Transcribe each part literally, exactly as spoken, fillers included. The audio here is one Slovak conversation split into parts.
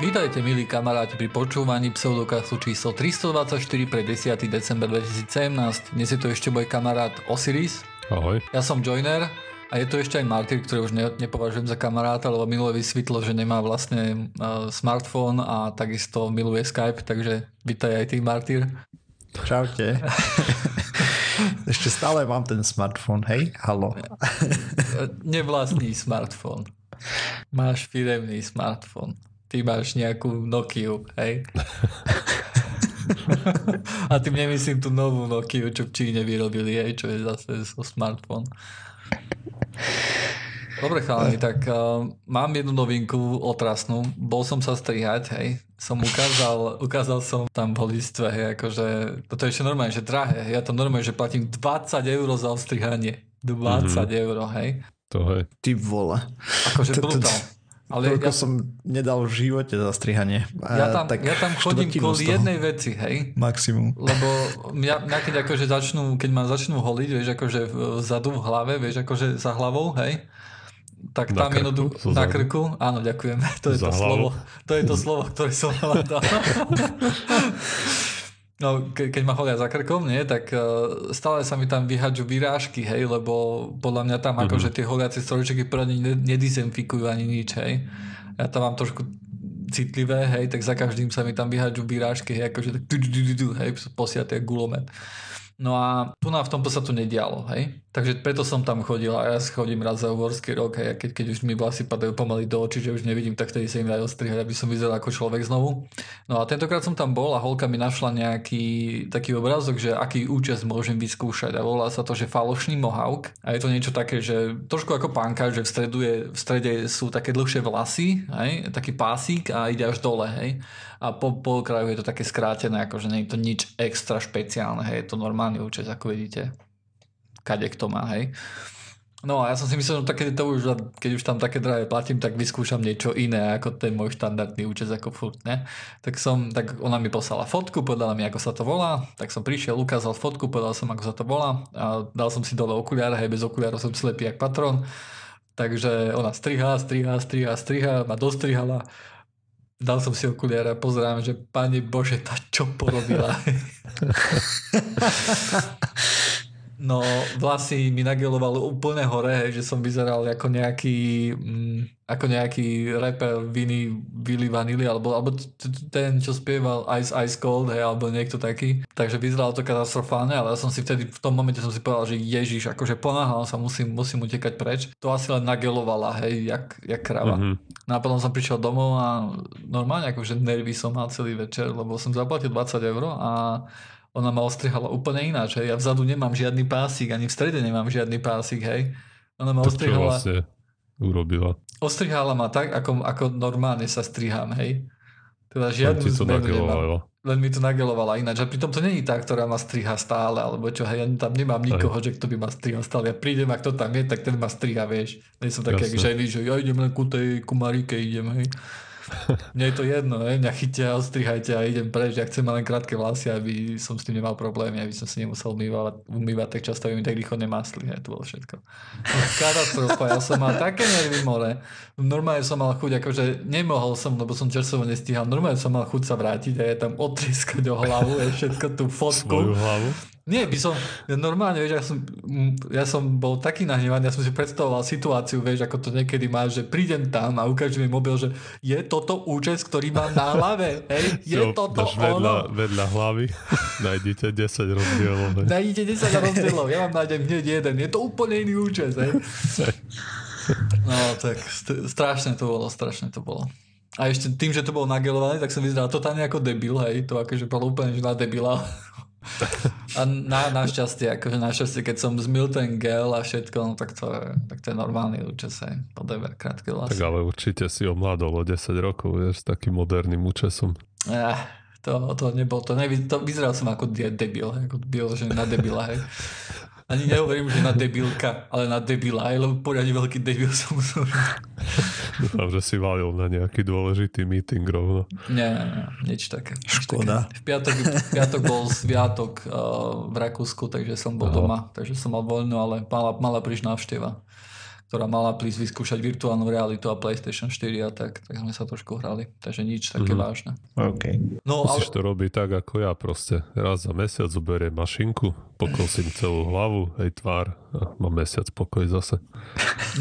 Vítajte, milí kamaráti, pri počúvaní pseudokastu číslo tristodvadsaťštyri pre desiateho december dvetisícsedemnásť. Dnes je to ešte môj kamarát Osiris. Ahoj. Ja som Joiner a je to ešte aj Martyr, ktorý už ne- nepovažujem za kamaráta, lebo minule vysvetlo, že nemá vlastne uh, smartfón a takisto miluje Skype, takže vítaj aj ty, Martyr. Čaute. Ešte stále mám ten smartfón, hej? Haló. Nevlastný smartfón. Máš firemný smartfón. Ty máš nejakú Nokiu, hej? A tým nemyslím tú novú Nokiu, čo v Číne vyrobili, hej, čo je zase so smartfón. Dobre, chalani, tak uh, mám jednu novinku otrasnú. Bol som sa strihať, hej. Som ukázal, ukázal som tam v holistve, hej, akože, toto je ešte normálne, že drahé. Ja to normálne, že platím dvadsať eur za ostrihanie. dvadsať mm-hmm. eur, hej. To je. Ty vole. Akože brutálne. Ale toľko ja som nedal v živote za strihanie. Ja tam, ja tam chodím kvôli jednej veci, hej. Maximum. Lebo mňa, mňa keď akože začnú, keď ma začnú holiť, vieš, akože vzadu v hlave, vieš, akože za hlavou, hej. Tak tam jednoducho na krku. Áno, ďakujem. To je to slovo. To je to slovo, ktoré som hľadal. No, ke- keď ma holia za krkom, nie, tak uh, stále sa mi tam vyhaďujú vyrážky, hej, lebo podľa mňa tam mm-hmm. akože tie holiacie strojčeky prvne nedizinfikujú ani nič, hej. Ja tam mám trošku citlivé, hej, tak za každým sa mi tam vyhaďujú vyrážky, hej, akože tak hej, posiatia gulomet. No a tu na v tomto sa tu nedialo, hej. Takže preto som tam chodil a ja chodím raz za uhorský rok, hej, a keď, keď už mi vlasy padajú pomaly do očí, že už nevidím, tak vtedy sa im dajú ostrihať, aby som vyzeral ako človek znovu. No a tentokrát som tam bol a holka mi našla nejaký taký obrázok, že aký účest môžem vyskúšať a volá sa to, že falošný mohauk. A je to niečo také, že trošku ako pánka, že v stredu je, v strede sú také dlhšie vlasy, hej, taký pásik a ide až dole, hej. A po, po kraju je to také skrátené, akože nie je to nič extra špeciálne, hej, je to normálny účest, ako vidíte, kadek to má, hej. No a ja som si myslel, že tak, keď, to už, keď už tam také drahé platím, tak vyskúšam niečo iné ako ten môj štandardný účest, ako furt, ne. Tak som, tak ona mi poslala fotku, povedala mi, ako sa to volá, tak som prišiel, ukázal fotku, povedal som, ako sa to volá a dal som si dole okuliare, hej, bez okuliarov som slepý jak patron, takže ona strihá, strihá, strihá, strihá, ma dostrihala. Dal som si okuliare a pozerám, že Pane Bože, tá čo porobila. No, vlasy mi nagelovalo úplne hore, že som vyzeral ako nejaký ako nejaký rapper Willy Vanilli, alebo, alebo ten, čo spieval Ice Ice Cold, hej, alebo niekto taký. Takže vyzeralo to katastrofálne, ale ja som si vtedy, v tom momente som si povedal, že Ježiš, akože ponáhľam sa, musím, musím utekať preč. To asi len nagelovala, hej, jak, jak krava. Mm-hmm. No a potom som prišiel domov a normálne akože nervy som mal celý večer, lebo som zaplatil dvadsať eur a ona ma ostrihala úplne ináč, hej. Ja vzadu nemám žiadny pásik, ani v strede nemám žiadny pásik, hej. Ona ma to ostrihala. To vlastne urobila? Ostrihala ma tak, ako, ako normálne sa strihám, hej. Teda žiadnu zmenu nemám. Len mi to nagelovala ináč. A pritom to není tá, ktorá ma striha stále, alebo čo, hej. Ja tam nemám nikoho, aj že kto by ma strihal stále. Ja prídem, a kto tam je, tak ten ma striha, vieš. Nie som taký, jak ženy, že ja idem len ku tej kumarike, idem, hej. Mne je to jedno, ne? Mňa chytia, ostrihajte a idem preč. Ja chcem mať len krátke vlasy, aby som s tým nemal problémy, aby som si nemusel umývať, umývať tak často, aby mi tak rýchlo nemásli. To bolo všetko. Katastrofa, ja som mal také nervy more. Normálne som mal chuť, akože nemohol som, lebo som časovo nestíhal. Normálne som mal chuť sa vrátiť a je tam otriskať o hlavu a všetko tú fotku. Svoju hlavu? Nie, by som, ja normálne, vieš, ja som, ja som bol taký nahnevaný, ja som si predstavoval situáciu, vieš, ako to niekedy máš, že prídem tam a ukážem mi mobil, že je toto účest, ktorý mám na hlave, hej, je jo, toto ono. Vedľa, vedľa hlavy nájdete desať rozdielov. Hej. Nájdete desať rozdielov, ja vám nájdem hneď jeden, je to úplne iný účest, hej. No tak, st- strašne to bolo, strašne to bolo. A ešte tým, že to bolo nagelované, tak som vyzeral totálne ako debil, hej, to akože bolo úplne na debila. A na, našťastie, akože našťastie, keď som zmil ten gel a všetko, no tak to je, tak to je normálny účes, hej, podeber, krátke vlasy. Tak ale určite si omladol o desať rokov, vieš, s takým moderným účesom. Ja, to, to nebol, to, nevyz, to vyzeral som ako debil, hej, ako bioložený na debila, hej. Ani nehovorím, že na debilka, ale na debila, aj, lebo poriadne veľký debil som musel. Dúfam, že si valil na nejaký dôležitý meeting rovno. Nie, nie, nie, nič také. Škoda. V piatok, v piatok bol sviatok uh, v Rakúsku, takže som bol Aha. doma, takže som mal voľno, ale mala, mala prísť návšteva, ktorá mala prísť vyskúšať virtuálnu realitu a PlayStation štyri a tak, tak sme sa trošku hrali. Takže nič také mm. vážne. Okay. No, musíš ale... to robiť tak, ako ja proste. Raz za mesiac zoberiem mašinku, pokosím celú hlavu, aj tvár a mám mesiac pokoj zase.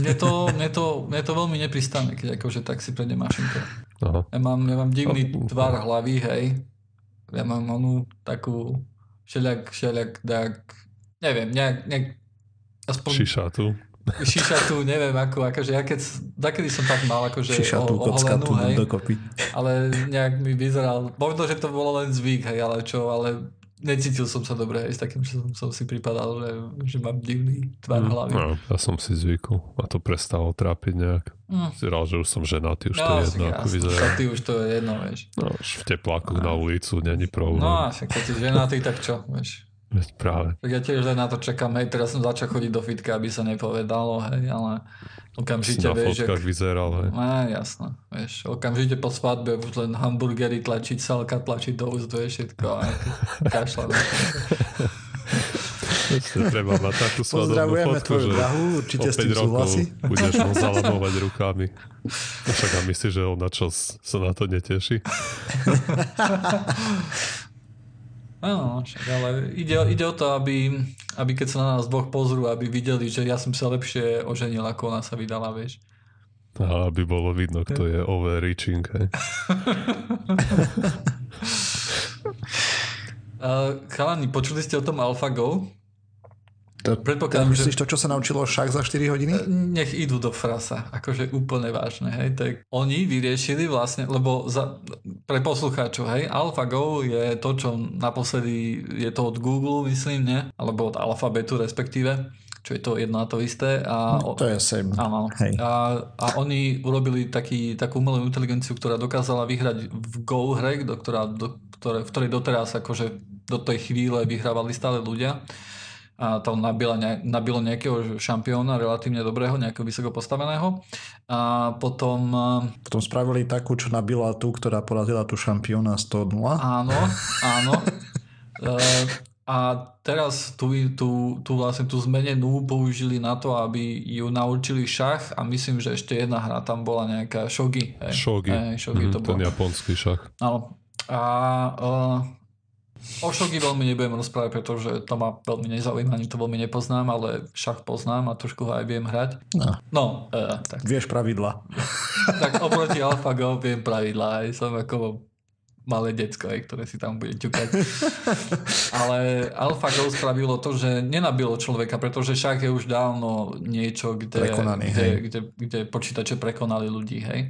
Mne to, mne to, mne to veľmi nepristane, keď akože tak si prejde mašinka. Aha. Ja mám, ja mám divný oh, tvar oh. hlavy, hej. Ja mám onú takú šeliak, šeliak, tak neviem, nejak, nejak aspoň... Šišatu. Šišatu, neviem ako, akože ja keď, dakedy som tak mal akože šišatu, o, oholenú, hej, ale nejak mi vyzeral, možno, že to bolo len zvyk, hej, ale čo, ale necítil som sa dobre, hej, s takým, že som, som si pripadal, že, že mám divný tvar mm, hlavy. No, ja som si zvykol a to prestalo trápiť nejak. Mm. Zíral, že už som ženatý, už no, to je jedno, ako vyzerá. Ty už to je jedno, vieš. No, už v teplákoch na ulicu, není problém. No, však keď si ženatý, tak čo, vieš. Práve. Tak ja tiež len na to čakám, hej, teraz som začal chodiť do fitka, aby sa nepovedalo, hej, ale okamžite, vieš, na fotkách vyzeral, hej. No, jasné, vieš, okamžite po svadbe už len hamburgery tlačiť, salka tlačiť do úst, vieš, všetko, hej, kašľa. Treba mať takú svadobnú fotku, že určite o päť rokov budeš ho zalamovať rukami. Však a myslíš, že ona čo sa na to neteší? Áno, ale ide, ide o to, aby, aby keď sa na nás dvoch pozrú, aby videli, že ja som sa lepšie oženil, ako ona sa vydala, vieš. A aby bolo vidno, kto je overreaching. Chalani, počuli ste o tom AlphaGo? To, Predpokladám, myslíš že... to, čo sa naučilo šach za štyri hodiny? Nech idú do frasa, akože úplne vážne, hej. Tak oni vyriešili vlastne, lebo za, pre poslucháčov, hej, AlphaGo je to, čo naposledy je to od Google, myslím, ne? Alebo od Alphabetu respektíve, čo je to jedno a to isté. A, no, to je same. Áno. Hej. A, a oni urobili taký, takú umelú inteligenciu, ktorá dokázala vyhrať v Go hre, do, ktorá, do, ktoré, v ktorej doteraz akože do tej chvíle vyhrávali stále ľudia. A tam nabilo, ne, nabilo nejakého šampióna relatívne dobrého, nejakého vysoko postaveného. A potom... Potom spravili takú, čo nabila tú, ktorá porazila tú šampióna sto nula. Áno, áno. A teraz tú, tú, tú vlastne tú zmenenú použili na to, aby ju naučili šach a myslím, že ešte jedna hra tam bola nejaká Shogi. Hej. Shogi, hej, Shogi mm, to ten bol. Japonský šach. Áno. A... Uh, O Shogi veľmi nebudem rozprávať, pretože to ma veľmi nezaujíma, ani to veľmi nepoznám, ale šach poznám a trošku ho aj viem hrať. No, no e, tak. Vieš pravidla. Tak oproti AlphaGo viem pravidla, aj som ako malé decko, aj, ktoré si tam bude ťukať. Ale AlphaGo spravilo to, že nenabilo človeka, pretože šach je už dávno niečo, kde, kde, kde, kde počítače prekonali ľudí, hej.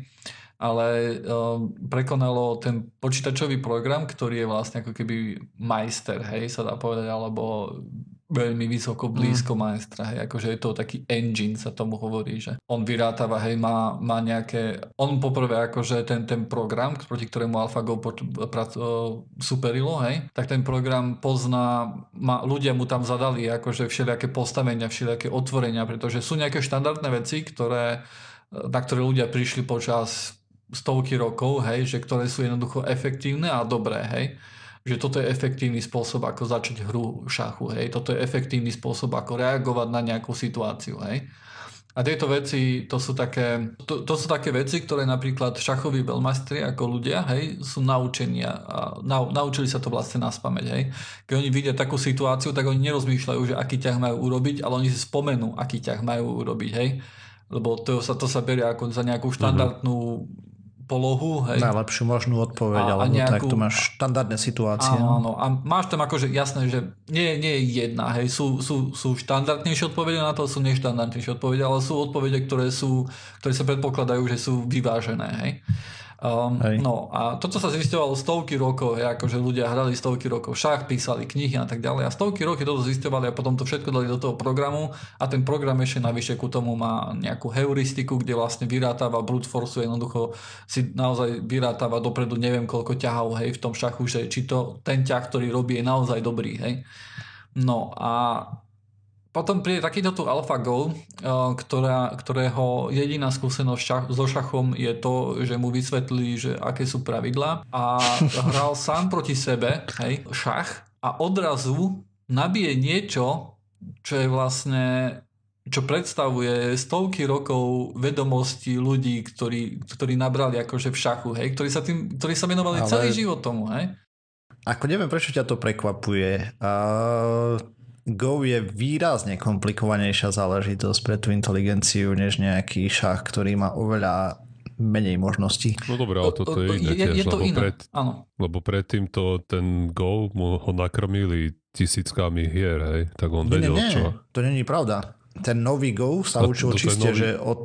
Ale um, prekonalo ten počítačový program, ktorý je vlastne ako keby majster, hej, sa dá povedať, alebo veľmi vysoko blízko mm. majstra, hej, akože je to taký engine, sa tomu hovorí, že on vyrátava, hej, má, má nejaké, on poprvé akože ten, ten program, proti ktorému AlphaGo poč- prac- superilo, hej, tak ten program pozná, má, ľudia mu tam zadali akože všelijaké postavenia, všelijaké otvorenia, pretože sú nejaké štandardné veci, ktoré, na ktoré ľudia prišli počas stovky rokov, hej, že ktoré sú jednoducho efektívne a dobré, hej. Že toto je efektívny spôsob, ako začať hru v šachu, hej. Toto je efektívny spôsob, ako reagovať na nejakú situáciu, hej. A tieto veci, to sú také, to, to sú také veci, ktoré napríklad šachoví veľmajstri ako ľudia, hej, sú naučení a na, naučili sa to vlastne naspamäť, hej. Keď oni vidia takú situáciu, tak oni nerozmýšľajú, že aký ťah majú urobiť, ale oni si spomenú, aký ťah majú urobiť, hej. Lebo to sa, to sa berie ako za nejakú štandardnú polohu, hej. Najlepšiu možnú odpoveď, alebo nejakú... tak tu máš štandardné situácie. Áno, a máš tam akože jasné, že nie, nie je jedna, hej, sú, sú, sú štandardnejšie odpovede na to, sú neštandardnejšie odpovede, ale sú odpovede, ktoré sú, ktoré sa predpokladajú, že sú vyvážené, hej. Um, no a toto sa zisťovalo stovky rokov, hej, akože ľudia hrali stovky rokov šach, písali knihy a tak ďalej a stovky roky toto zisťovali a potom to všetko dali do toho programu a ten program ešte navyše ku tomu má nejakú heuristiku, kde vlastne vyrátava brute force, jednoducho si naozaj vyrátava dopredu neviem koľko ťahov, hej, v tom šachu, že či to ten ťah, ktorý robí, je naozaj dobrý, hej. No a potom príde takýto tu AlphaGo, ktorá, ktorého jediná skúsenosť šach, so šachom je to, že mu vysvetlí, že aké sú pravidlá a hral sám proti sebe, hej, šach a odrazu nabije niečo, čo je vlastne čo predstavuje stovky rokov vedomostí ľudí, ktorí, ktorí nabrali akože v šachu, hej, ktorí sa tým, ktorí sa venovali ale celý život tomu, hej. Ako neviem, prečo ťa to prekvapuje. Uh, Go je výrazne komplikovanejšia záležitosť pre tú inteligenciu, než nejaký šach, ktorý má oveľa menej možností. No dobré, ale toto je iné tiež, je to lebo, iné. Pred, lebo predtým to ten Go mu ho nakrmili tisíckami hier, hej, tak on vedel nie, nie, čo. To není pravda. Ten nový Go sa no, učil čiste, nový... že od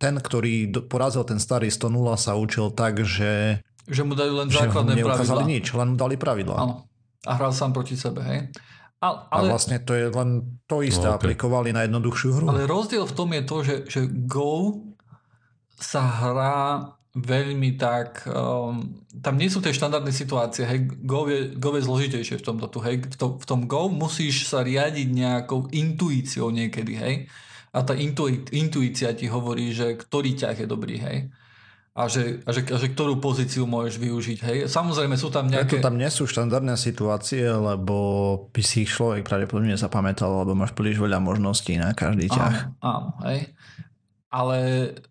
ten, ktorý porazil ten starý sto nula sa učil tak, že že mu dali len základné pravidlá. Že mu neukázali nič, len mu dali pravidlá. Áno. A hral sám proti sebe, hej. Ale, ale... A vlastne to je len to isté, no, okay. Aplikovali na jednoduchšiu hru. Ale rozdiel v tom je to, že, že Go sa hrá veľmi tak... Um, tam nie sú tie štandardné situácie. Hej. Go, je, Go je zložitejšie v tomto. Hej. V, to, v tom Go musíš sa riadiť nejakou intuíciou niekedy. Hej. A tá intu, intuícia ti hovorí, že ktorý ťah je dobrý. Hej. A že, a, že, a že ktorú pozíciu môžeš využiť. Hej. Samozrejme sú tam nejaké... Preto tam nie sú štandardné situácie, lebo by si ich človek pravdepodobne zapamätal, lebo máš príliš veľa možností na každý ťah. Áno, áno, hej. Ale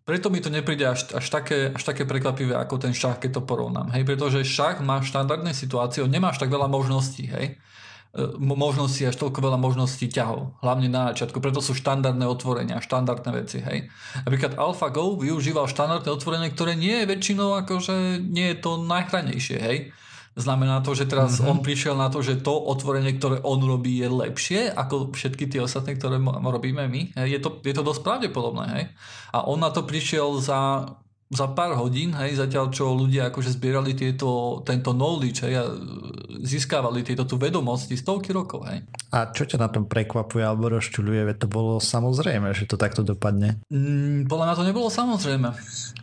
preto mi to nepríde až, až, také, až také prekvapivé ako ten šach, keď to porovnám. Hej, pretože šach má štandardné situácie, nemáš tak veľa možností, hej. Možnosti až toľko veľa možností ťahov, hlavne na začiatku. Preto sú štandardné otvorenia, štandardné veci, hej. Napríklad AlphaGo využíval štandardné otvorenie, ktoré nie je väčšinou akože nie je to najchrannejšie, hej. Znamená to, že teraz mm-hmm. on prišiel na to, že to otvorenie, ktoré on robí, je lepšie ako všetky tie ostatné, ktoré robíme my. Je to, je to dosť pravdepodobné. Hej? A on na to prišiel za, za pár hodín, hej? Zatiaľ čo ľudia akože zbierali tieto, tento knowledge, hej? A získávali tieto tú vedomosti stovky rokov. Hej? A čo ťa na tom prekvapuje alebo rozčuľuje? To bolo samozrejme, že to takto dopadne? Mm, podľa mňa to nebolo samozrejme.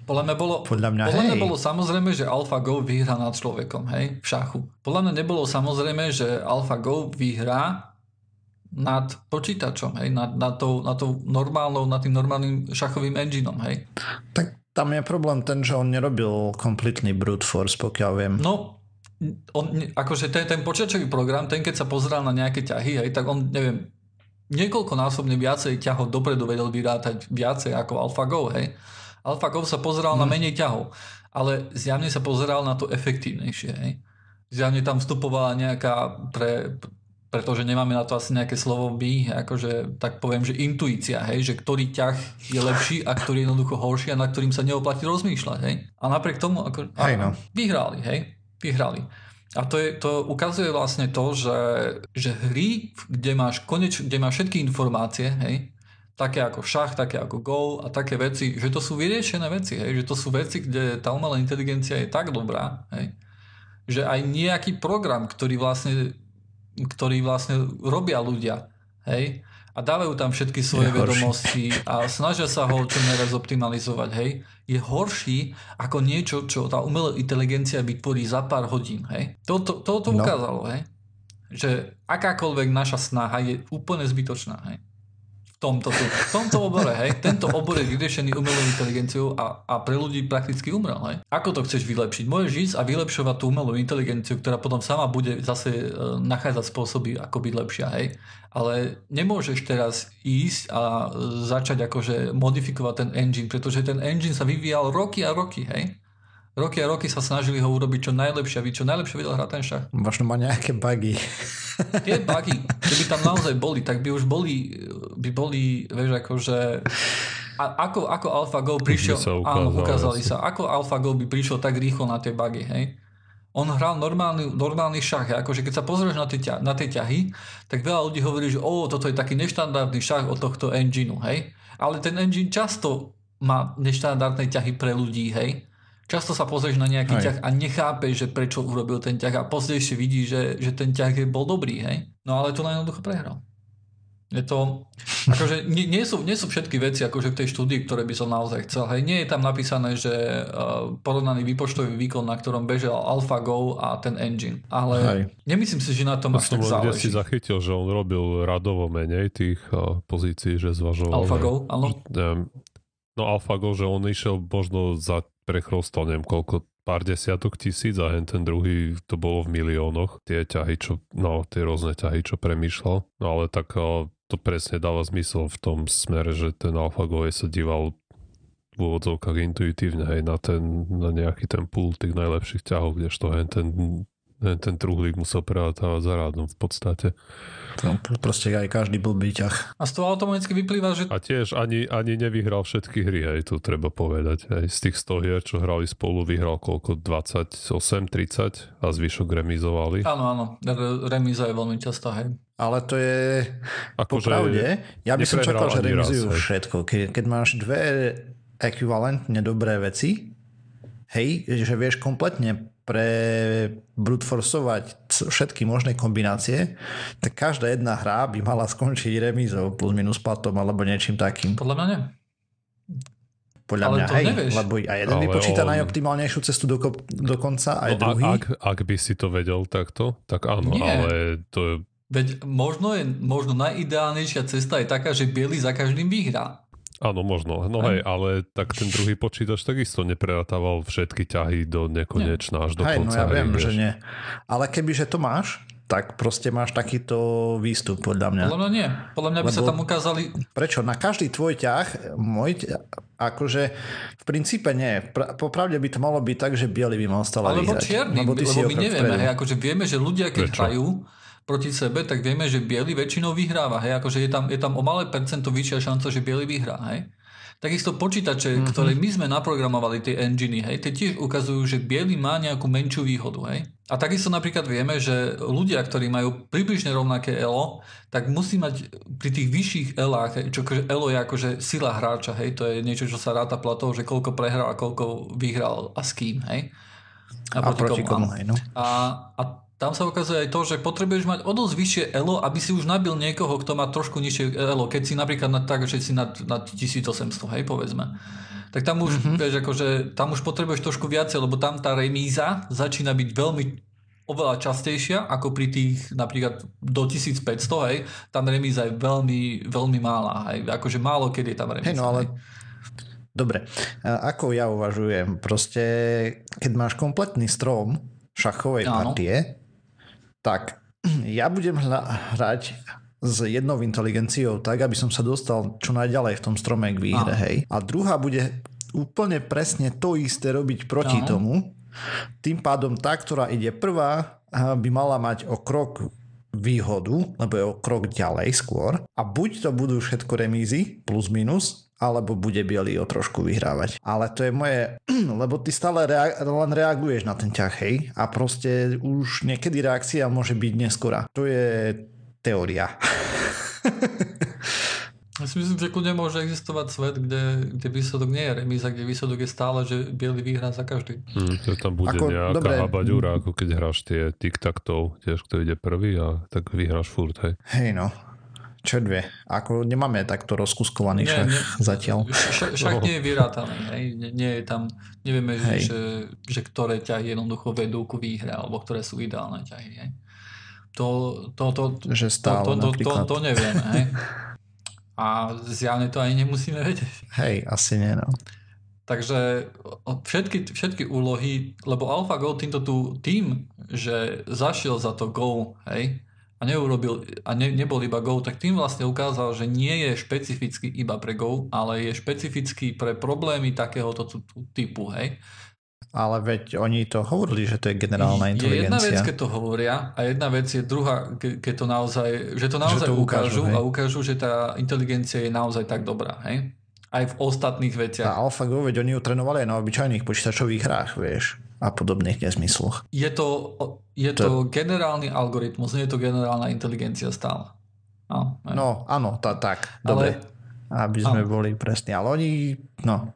Podľa mňa bolo, podľa mňa, podľa mňa bolo samozrejme, že AlphaGo vyhrá nad človekom, hej, v šachu. Podľa mňa nebolo samozrejme, že AlphaGo vyhrá nad počítačom, hej, nad, nad, tou, nad, tou normálnou, nad tým normálnym šachovým engineom, hej. Tak tam je problém ten, že on nerobil completely brute force, pokiaľ viem. No, on, akože ten, ten počítačový program, ten keď sa pozeral na nejaké ťahy, hej, tak on, neviem, niekoľkonásobne viacej ťahov dopredu vedel vyrátať viacej ako AlphaGo, hej. AlphaGo sa pozeral hmm. na menej ťahov, ale zjavne sa pozeral na to efektívnejšie. Hej. Zjavne tam vstupovala nejaká, pre, pretože nemáme na to asi nejaké slovo my, akože, tak poviem, že intuícia, hej, že ktorý ťah je lepší a ktorý je jednoducho horší a na ktorým sa neoplatí rozmýšľať. Hej. A napriek tomu ako, a, no. vyhrali, hej, vyhrali. A to, je, to ukazuje vlastne to, že, že hry, kde máš, koneč, kde máš všetky informácie, hej, také ako šach, také ako Go a také veci, že to sú vyriešené veci, hej? Že to sú veci, kde tá umelá inteligencia je tak dobrá, hej? Že aj nejaký program, ktorý vlastne, ktorý vlastne robia ľudia, hej? A dávajú tam všetky svoje vedomosti a snažia sa ho čo najviac optimalizovať, hej? Je horší ako niečo, čo tá umelá inteligencia vytvorí za pár hodín. Hej? To, to, to, to ukázalo, hej? Že akákoľvek naša snaha je úplne zbytočná, hej? Tomto, v tomto obore, hej, tento obor je vyriešený umelou inteligenciou a, a pre ľudí prakticky umrel, hej. Ako to chceš vylepšiť? Môžeš ísť a vylepšovať tú umelú inteligenciu, ktorá potom sama bude zase nachádzať spôsoby, ako byť lepšia, hej. Ale nemôžeš teraz ísť a začať akože modifikovať ten engine, pretože ten engine sa vyvíjal roky a roky, hej. Roky a roky sa snažili ho urobiť čo najlepšie, aby čo najlepšie vedel hrať ten šach. Možno má nejaké bugy. Tie bugy, keby tam naozaj boli, tak by už boli, by boli, vieš, akože... A ako, ako AlphaGo prišiel... Sa ukázal, áno, ukázali asi. sa. Ako AlphaGo by prišiel tak rýchlo na tie bugy, hej? On hral normálny, normálny šach. Akože keď sa pozrieš na tie, ťa, na tie ťahy, tak veľa ľudí hovorí, že ó, toto je taký neštandardný šach od tohto engineu, hej? Ale ten engine často má neštandardné ťahy pre ľudí, hej? Často sa pozrieš na nejaký Aj. ťah a nechápeš, že prečo urobil ten ťah a pozdejšie vidíš, že, že ten ťah bol dobrý, hej? No ale to len jednoducho prehral. Je to... Akože nie, nie, sú, nie sú všetky veci akože v tej štúdii, ktoré by som naozaj chcel, hej? Nie je tam napísané, že uh, porovnaný výpočtový výkon, na ktorom bežal AlphaGo a ten engine. Ale Aj. nemyslím si, že na tom až tak záleží. Kde si zachytil, že on robil radovo menej tých uh, pozícií, že zvažoval... AlphaGo, áno. No AlphaGo, že on išiel možno za prechrovstal, neviem koľko pár desiatok tisíc a ten druhý to bolo v miliónoch. Tie ťahy, čo, no tie rôzne ťahy, čo premýšľal. No ale tak to presne dáva zmysel v tom smere, že ten AlphaGo sa díval v úvodzovkách intuitívne, hej, na ten, na nejaký ten pool tých najlepších ťahov, kdežto hen ten, hen ten truhlík musel prerátavať za rádom v podstate. No, proste aj každý blbý ťah. A z toho automaticky vyplýva, že... A tiež ani, ani nevyhral všetky hry, hej, to treba povedať. Hej. Z tých sto hier, čo hrali spolu, vyhral koľko? dvadsaťosem tridsať a zvyšok remizovali. Áno, áno, remíza je veľmi častá, hej. Ale to je... Popravde, ja by som čakal, že remizujú všetko. Ke, keď máš dve... ekvivalentne dobré veci, hej, že vieš kompletne pre bruteforsovať všetky možné kombinácie, tak každá jedna hra by mala skončiť remízou plus minus platom alebo niečím takým. Podľa mňa nie. Podľa ale mňa, hej, nevieš. Lebo a jeden ale vypočíta on... najoptimálnejšiu cestu do, do konca, aj no, druhý. Ak, ak by si to vedel takto, tak áno, nie. Ale to je... Veď možno, je, možno najideálnejšia cesta je taká, že biely za každým vyhrá. Áno, možno. No hej, ale tak ten druhý počítač takisto neprerátával všetky ťahy do nekonečna, nie. Až do hej, konca. No ja viem, hej, že nie. Ale kebyže to máš, tak proste máš takýto výstup, podľa mňa. Podľa mňa nie. Podľa mňa by Lebo sa tam ukázali... Prečo? Na každý tvoj ťah, môj ťah, akože v princípe nie. Pra, popravde by to malo byť tak, že bielý by mal stále vyhrať. Alebo čierny, lebo, ty lebo si my nevieme. Hej, akože vieme, že ľudia, keď hrajú proti sebe, tak vieme, že biely väčšinou vyhráva. Hej? Akože je tam, je tam o malé percento vyššia šanca, že biely vyhrá. Hej? Takisto počítače, mm-hmm. ktoré my sme naprogramovali, tie enginy, hej, tie tiež ukazujú, že biely má nejakú menšiu výhodu. Hej? A takisto napríklad vieme, že ľudia, ktorí majú približne rovnaké elo, tak musí mať pri tých vyšších elách, hej, čo elo je akože sila hráča, hej, to je niečo, čo sa ráta platov, že koľko prehral a koľko vyhral a s kým. Hej? A, a proti komu. Hej, no. A, a tam sa ukazuje aj to, že potrebuješ mať o dosť vyššie elo, aby si už nabil niekoho, kto má trošku nižšie elo. Keď si napríklad na, tak, že si na, na tisícosemsto, hej, povedzme. Tak tam už, mm-hmm. vieš, akože, tam už potrebuješ trošku viacej, lebo tam tá remíza začína byť veľmi oveľa častejšia, ako pri tých napríklad do tisícpäťsto, hej. Tam remíza je veľmi, veľmi mála, hej. Akože málo, keď je tam remíza. Hey, no, ale... Dobre, ako ja uvažujem, proste, keď máš kompletný strom šachovej Áno. partie, tak, ja budem hla- hrať s jednou inteligenciou tak, aby som sa dostal čo najďalej v tom strome k výhre, hej. A druhá bude úplne presne to isté robiť proti Aha. tomu. Tým pádom tá, ktorá ide prvá, by mala mať o krok výhodu, lebo je o krok ďalej skôr. A buď to budú všetko remízy, plus minus, alebo bude bielý o trošku vyhrávať. Ale to je moje... Lebo ty stále rea- len reaguješ na ten ťah, hej? A proste už niekedy reakcia môže byť neskora. To je teória. Ja si myslím, že kľudne môže existovať svet, kde, kde výsledok nie je remíza, kde výsledok je stále, že bielý vyhrá za každý. Hmm, to tam bude ako, nejaká dobre. Habaďura, ako keď hráš tie tic-tac-tov, tiež kto ide prvý a tak vyhráš furt, hej? Hej, no. Čo dve. Ako nemáme takto rozkuskovaný šach zatiaľ. Šach ša, no. nie je vyrátaný. Nie, nie je tam, nevieme, hej. že, že ktoré ťahy jednoducho vedú ku výhre, alebo ktoré sú ideálne ťahy. Hej. To, to, to, že stále, to, to, to, to, to nevieme. Hej. A zjavne to ani nemusíme vedieť. Hej, asi nie. No. Takže všetky, všetky úlohy, lebo AlphaGo týmto tu tým, že zašiel za to Go, hej, a neurobil a ne, nebol iba Go, tak tým vlastne ukázal, že nie je špecificky iba pre Go, ale je špecificky pre problémy takéhoto typu, hej. Ale veď oni to hovorili, že to je generálna inteligencia. Je jedna vec, keď to hovoria, a jedna vec je druhá, ke, keď to naozaj, že to naozaj že to ukážu, ukážu a ukážu, že tá inteligencia je naozaj tak dobrá, hej. Aj v ostatných veciach. A AlphaGo, veď oni ju trénovali aj na obyčajných počítačových hrách, vieš, a podobných nezmysloch. Je to, je to, to generálny algoritmus, nie je to generálna inteligencia stále. No, no áno, tá, tak, dobre. Ale, aby sme áno. boli presní. Ale oni no,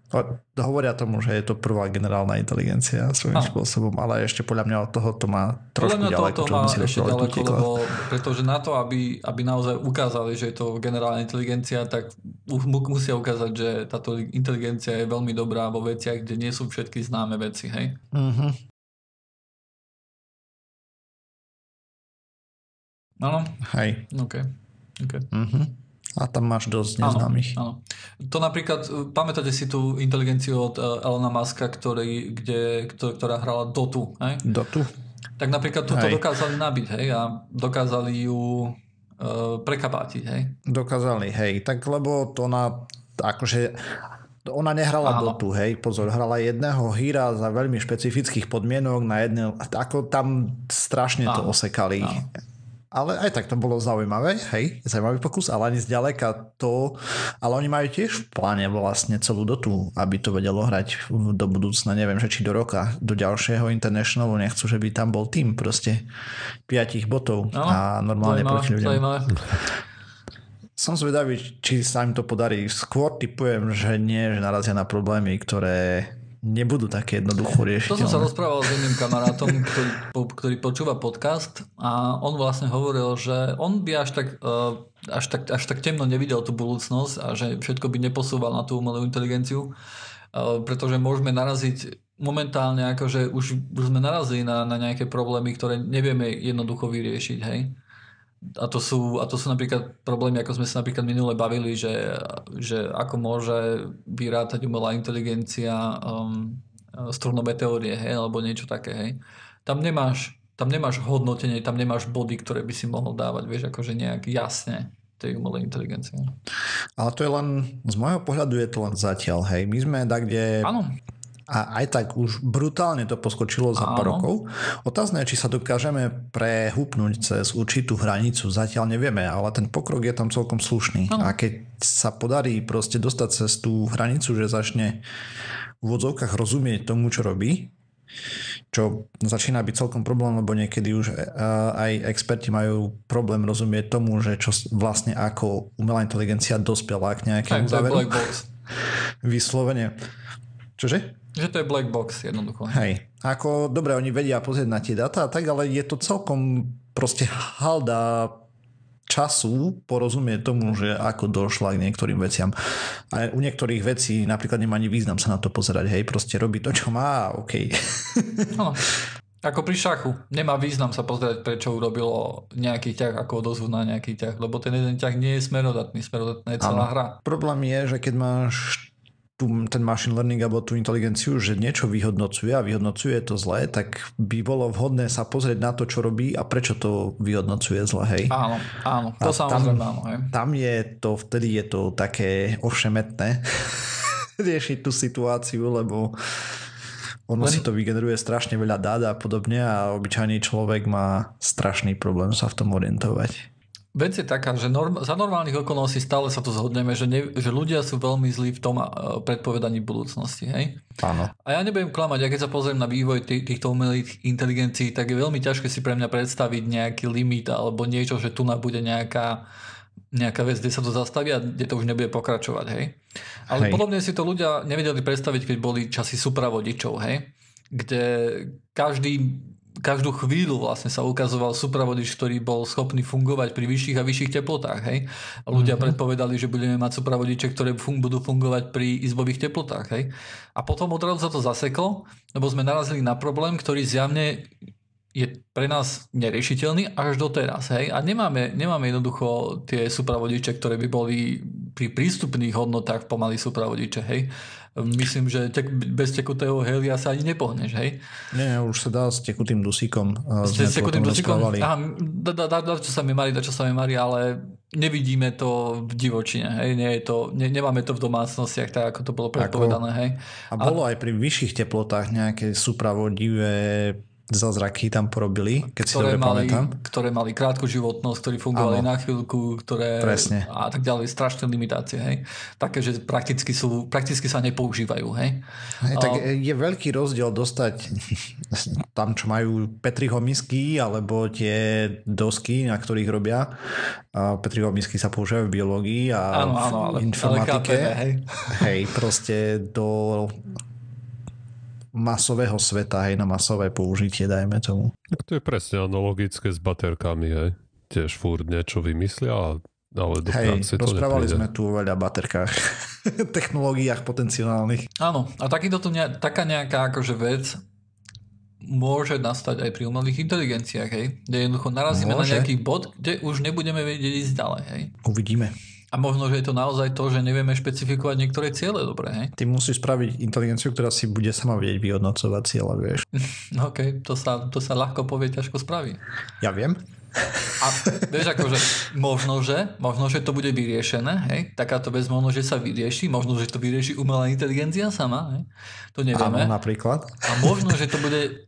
hovoria tomu, že je to prvá generálna inteligencia svojím áno. spôsobom, ale ešte podľa mňa od toho to má trošku ďaleko. Podľa mňa ďaleko, má ešte ďaleko, lebo pretože na to, aby, aby naozaj ukázali, že je to generálna inteligencia, tak musia ukázať, že táto inteligencia je veľmi dobrá vo veciach, kde nie sú všetky známe veci, hej? Mhm. Áno? Hej. OK. OK. Mhm. A tam máš dosť neznámych. Áno, áno. To napríklad, pamätáte si tú inteligenciu od Elona Muska, ktorý, kde, ktorá hrala Dotu, hej? Dotu. Tak napríklad toto dokázali nabiť, hej? A dokázali ju uh, prekabátiť, hej? Dokázali, hej. Tak lebo to na... akože... Ona nehrala Áno. Dotu, hej, pozor, hrala jedného hýra za veľmi špecifických podmienok na jedné, ako tam strašne Áno. to osekali. Áno. Ale aj tak to bolo zaujímavé, hej, zaujímavý pokus, ale ani zďaleka to, ale oni majú tiež v pláne vlastne celú Dotu, aby to vedelo hrať do budúcna, neviem, že či do roka, do ďalšieho internationalu, nechcú, že by tam bol tým proste piatich botov Áno. a normálne proti ľuďom. Som zvedavý, či sa im to podarí. Skôr tipujem, že nie, že narazia na problémy, ktoré nebudú také jednoducho riešiteľné. To som sa rozprával s jedným kamarátom, ktorý, ktorý počúva podcast a on vlastne hovoril, že on by až tak, až tak, až tak temno nevidel tú budúcnosť a že všetko by neposúval na tú umelú inteligenciu, pretože môžeme naraziť momentálne, akože už, už sme narazili na, na nejaké problémy, ktoré nevieme jednoducho vyriešiť, hej? A to, sú, a to sú napríklad problémy, ako sme sa napríklad minule bavili, že, že ako môže vyrátať umelá inteligencia um, strunové teórie, hej, alebo niečo také. Hej. Tam nemáš, tam nemáš hodnotenie, tam nemáš body, ktoré by si mohol dávať, vieš, akože nejak jasne tej umelej inteligencie. Ale to je len, z môjho pohľadu je to len zatiaľ, hej. My sme tak, kde... Áno. A aj tak už brutálne to poskočilo za pár rokov. Otázne je, či sa dokážeme prehúpnúť cez určitú hranicu. Zatiaľ nevieme, ale ten pokrok je tam celkom slušný. Ano. A keď sa podarí proste dostať cez tú hranicu, že začne v úvodzovkách rozumieť tomu, čo robí, čo začína byť celkom problém, lebo niekedy už aj experti majú problém rozumieť tomu, že čo vlastne ako umelá inteligencia dospela k nejakému záveru. Vyslovene. Čože? Že to je black box jednoducho. Hej, ako dobre, oni vedia pozrieť na tie dáta, tak, ale je to celkom proste halda času porozumieť tomu, že ako došla k niektorým veciam. A u niektorých vecí napríklad nemá ani význam sa na to pozerať, hej, proste robí to, čo má, okej. Okay. No, ako pri šachu, nemá význam sa pozerať, prečo urobilo nejaký ťah, ako odozvu na nejaký ťah, lebo ten jeden ťah nie je smerodatný, smerodatná je celá ano. Hra. Problém je, že keď máš ten machine learning alebo tú inteligenciu, že niečo vyhodnocuje a vyhodnocuje to zle, tak by bolo vhodné sa pozrieť na to, čo robí a prečo to vyhodnocuje zle, hej. Áno, áno, to a samozrejme tam, áno. Hej. Tam je to, vtedy je to také ovšemetné riešiť tú situáciu, lebo ono Len... si to vygeneruje strašne veľa dát a podobne a obyčajný človek má strašný problém sa v tom orientovať. Vec je taká, že norm- za normálnych okolností stále sa to zhodneme, že, ne- že ľudia sú veľmi zlí v tom uh, predpovedaní budúcnosti. Hej? Áno. A ja nebudem klamať, ja keď sa pozriem na vývoj t- týchto umelých inteligencií, tak je veľmi ťažké si pre mňa predstaviť nejaký limit alebo niečo, že tu bude nejaká, nejaká vec, kde sa to zastaví a kde to už nebude pokračovať. Hej? Ale hej. Podobne si to ľudia nevedeli predstaviť, keď boli časy supravodičov, hej? Kde každý... každú chvíľu vlastne sa ukazoval supravodič, ktorý bol schopný fungovať pri vyšších a vyšších teplotách. Hej? A ľudia mm-hmm. predpovedali, že budeme mať supravodiče, ktoré fun- budú fungovať pri izbových teplotách. Hej? A potom odrazu sa to zaseklo, lebo sme narazili na problém, ktorý zjavne je pre nás neriešiteľný až doteraz. Hej? A nemáme, nemáme jednoducho tie supravodiče, ktoré by boli pri prístupných hodnotách pomaly supravodiče. Hej? Myslím, že tek, bez tekutého helia sa ani nepohneš, hej? Nie, už sa dá s tekutým dusíkom. S tekutým dusíkom? Aha, da, da, da, čo sa mi marí, da, čo sa mi marí, ale nevidíme to v divočine, hej? Nie je to, ne, nemáme to v domácnostiach, tak ako to bolo predpovedané, hej? A bolo a, aj pri vyšších teplotách nejaké supravodivé zázraky tam porobili, keď si dobre mali, pamätám. Ktoré mali krátku životnosť, ktorí fungovali Áno. na chvíľku, ktoré... Presne. A tak ďalej, strašné limitácie, hej. Také, že prakticky, sú, prakticky sa nepoužívajú, hej. hej tak a... je veľký rozdiel dostať tam, čo majú Petriho misky, alebo tie dosky, na ktorých robia. Petriho misky sa používajú v biológii a áno, áno, ale, v informatike. Ale ká pé vé, hej. Hej, proste do... masového sveta, hej, na masové použitie, dajme tomu. A to je presne analogické s baterkami, hej. Tiež furt niečo vymyslia, ale do práce to nepríde. Hej, rozprávali sme tu veľa o baterkách, technológiách potenciálnych. Áno, a takýto to ne, taká nejaká akože vec môže nastať aj pri umelých inteligenciách, hej. Kde jednoducho narazíme môže. na nejaký bod, kde už nebudeme vedieť ísť ďalej, hej. Uvidíme. A možno, že je to naozaj to, že nevieme špecifikovať niektoré ciele, dobre, hej? Ty musíš spraviť inteligenciu, ktorá si bude sama vedieť vyhodnocovať cieľa, vieš. No okej, okay, to, sa, to sa ľahko povie, ťažko spraví. Ja viem. A vieš, akože možno, že, možno, že to bude vyriešené, hej? Takáto vec možno, že sa vyrieši, možno, že to vyrieši umelá inteligencia sama, hej? To nevieme. Áno, napríklad. A možno, že to bude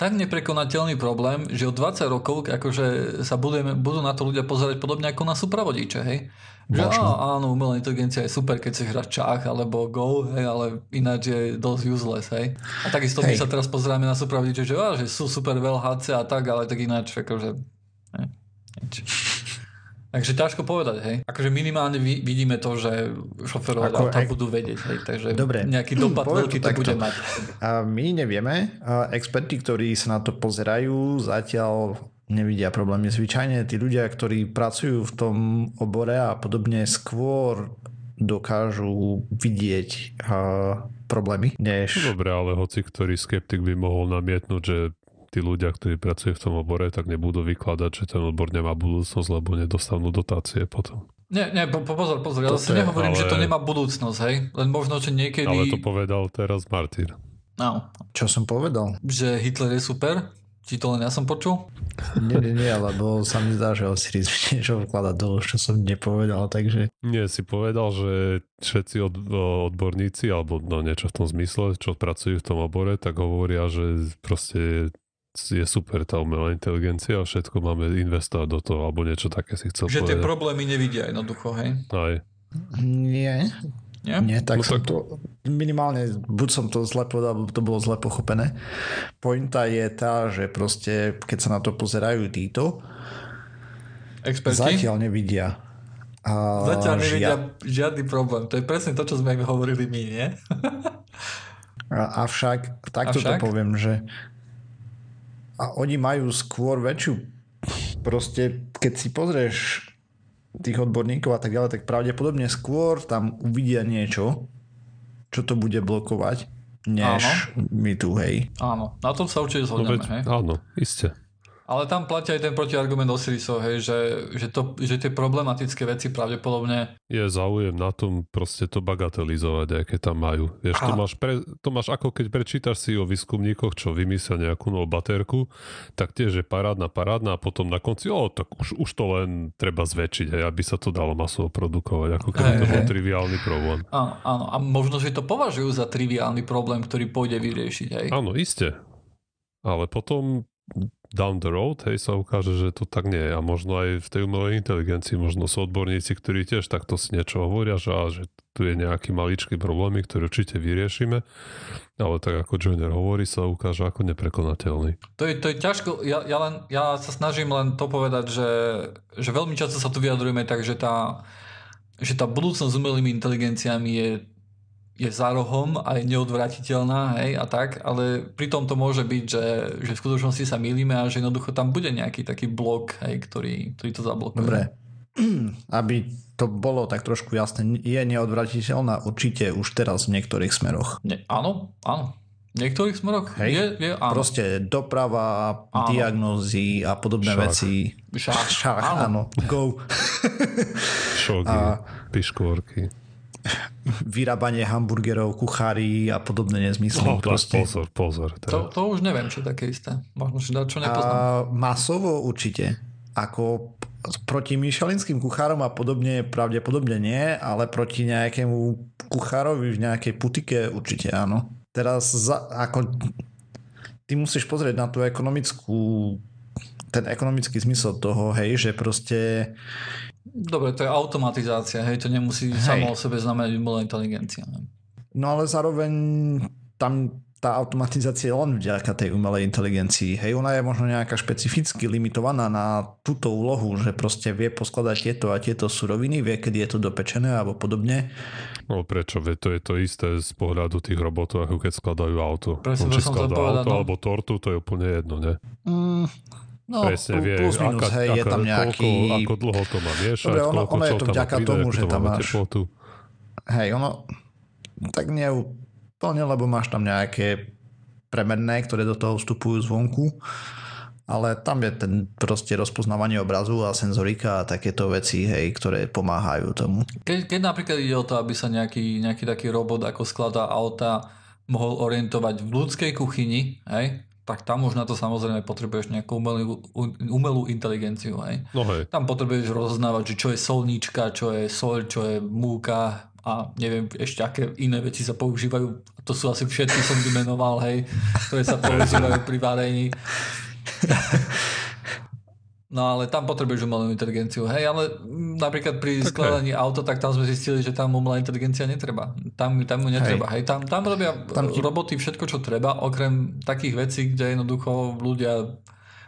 tak neprekonateľný problém, že od dvadsať rokov akože sa budeme, budú na to ľudia pozerať podobne ako na súpravodiče, hej? Že á, áno, umelá inteligencia je super, keď si hrať čach alebo go, hej, ale ináč je dosť useless, hej? A takisto hej. My sa teraz pozeráme na súpravodiče, že, á, že sú super vé el há cé a tak, ale tak ináč akože hej, nič. Takže ťažko povedať, hej. Akože minimálne vidíme to, že šoferovať auta aj budú vedieť, hej. Takže dobre, nejaký dopad veľký to bude mať. A my nevieme. A experti, ktorí sa na to pozerajú, zatiaľ nevidia problémy. Zvyčajne tí ľudia, ktorí pracujú v tom obore a podobne, skôr dokážu vidieť uh, problémy, než... Dobre, ale hoci ktorý skeptik by mohol namietnúť, že tí ľudia, ktorí pracujú v tom obore, tak nebudú vykladať, že ten odbor nemá budúcnosť, lebo nedostanú dotácie potom. Nie, nie, po, pozor, pozor, ja zase nehovorím, ale... že to nemá budúcnosť, hej? Len možno, že niekedy... Ale to povedal teraz Martin. No. Čo som povedal? Že Hitler je super? Či to len ja som počul? Nie, nie, nie, lebo sa mi zdá, že Osiris niečo vkladá do, čo som nepovedal, takže... Nie, si povedal, že všetci od, odborníci, alebo no, niečo v tom zmysle, čo pracujú v tom obore, tak hovoria, že proste je super tá umelá inteligencia a všetko máme investovať do toho, alebo niečo také si chcel že povedať. Že tie problémy nevidia jednoducho, hej? Aj. Nie. Nie? Nie, tak no som tak... to... Minimálne, buď som to zle povedal, alebo to bolo zle pochopené. Pointa je tá, že proste, keď sa na to pozerajú títo, experti? Zatiaľ nevidia. A... Zatiaľ nevidia žia... žiadny problém. To je presne to, čo sme hovorili my, nie? Avšak, takto Avšak? to poviem, že a oni majú skôr väčšiu, proste keď si pozrieš tých odborníkov a tak ďalej, tak pravdepodobne skôr tam uvidia niečo, čo to bude blokovať, než áno. My tu, hej. Áno, na tom sa určite zhodneme, no, hej. Áno, iste. Ale tam platia aj ten protiargument Osirisov, hej, že, že, to, že tie problematické veci pravdepodobne... Je záujem na tom proste to bagatelizovať, aj keď tam majú. Vieš, to máš, pre, to máš ako keď prečítaš si o výskumníkoch, čo vymyslia nejakú novú baterku, tak tiež je parádna, parádna a potom na konci, o, tak už, už to len treba zväčšiť, hej, aby sa to dalo masovo produkovať, ako keby hey, to bol hey. triviálny problém. Áno, áno, a možno, že to považujú za triviálny problém, ktorý pôjde vyriešiť, hej. Áno, iste. Ale potom... down the road, hej, sa ukáže, že to tak nie je. A možno aj v tej umelej inteligencii možno sú odborníci, ktorí tiež takto si niečo hovoria, že, á, že tu je nejaký maličký problém, ktorý určite vyriešime. Ale tak ako Joyner hovorí, sa ukáže ako neprekonateľný. To je, to je ťažko. Ja, ja, len, ja sa snažím len to povedať, že, že veľmi často sa tu vyjadrujeme tak, že tá, že tá budúcnosť s umelými inteligenciami je je za rohom a je neodvratiteľná, hej, a tak, ale pritom to môže byť, že, že v skutočnosti sa mýlime a že jednoducho tam bude nejaký taký blok, hej, ktorý, ktorý to zablokuje. Dobre, aby to bolo tak trošku jasné, je neodvratiteľná určite už teraz v niektorých smeroch. Ne, áno, áno. V niektorých smeroch? Hej, je, je, áno. Proste doprava, áno. Diagnózy a podobné Šach. veci. Šach, Šach áno. áno. Go. Shogi, a... piškvorky. Vyrábanie hamburgerov, kuchári a podobné nezmysly. No, pozor, pozor. To, to už neviem, čo také isté. Možno, že dá, čo nepoznám. A masovo určite. Ako proti michelinským kuchárom a podobne pravdepodobne nie, ale proti nejakému kuchárovi v nejakej putike určite áno. Teraz za, ako ty musíš pozrieť na tú ekonomickú ten ekonomický zmysel toho, hej, že proste dobre, to je automatizácia, hej, to nemusí hej. samo o sebe znamenať umelá inteligencia. Ne? No ale zároveň tam tá automatizácia je len vďaka tej umelej inteligencii. Hej, ona je možno nejaká špecificky limitovaná na túto úlohu, že proste vie poskladať tieto a tieto suroviny, vie, kedy je to dopečené alebo podobne. No prečo? Vie, to je to isté z pohľadu tých robotov, ako keď skladajú auto. Presne, no, či skladá auto no. alebo tortu, to je úplne jedno, ne? Mm. No, presne, vie, plus minus, aká, hej, aká, je tam nejaký... Koľko, ako dlho to má vieš? Dobre, ono, ono je to vďaka tomu, že tam máš... Teplotu. Hej, ono... Tak neúplne, lebo máš tam nejaké premenné, ktoré do toho vstupujú zvonku ale tam je ten proste rozpoznávanie obrazu a senzorika a takéto veci, hej, ktoré pomáhajú tomu. Ke, keď napríklad ide o to, aby sa nejaký, nejaký taký robot, ako skladá auta, mohol orientovať v ľudskej kuchyni, hej, tak tam už na to samozrejme potrebuješ nejakú umelú, umelú inteligenciu. Hej. No hej. Tam potrebuješ rozoznávať, čo je solníčka, čo je soľ, čo je múka a neviem ešte, aké iné veci sa používajú. To sú asi všetky, som vymenoval, hej, ktoré sa používajú pri varení. No ale tam potrebuješ umelú inteligenciu. Hej, ale napríklad pri tak skladaní hej. auta, tak tam sme zistili, že tam umelá inteligencia netreba. Tam, tam ju netreba. Hej. Hej, tam, tam robia tam ti... roboty všetko, čo treba, okrem takých vecí, kde jednoducho ľudia,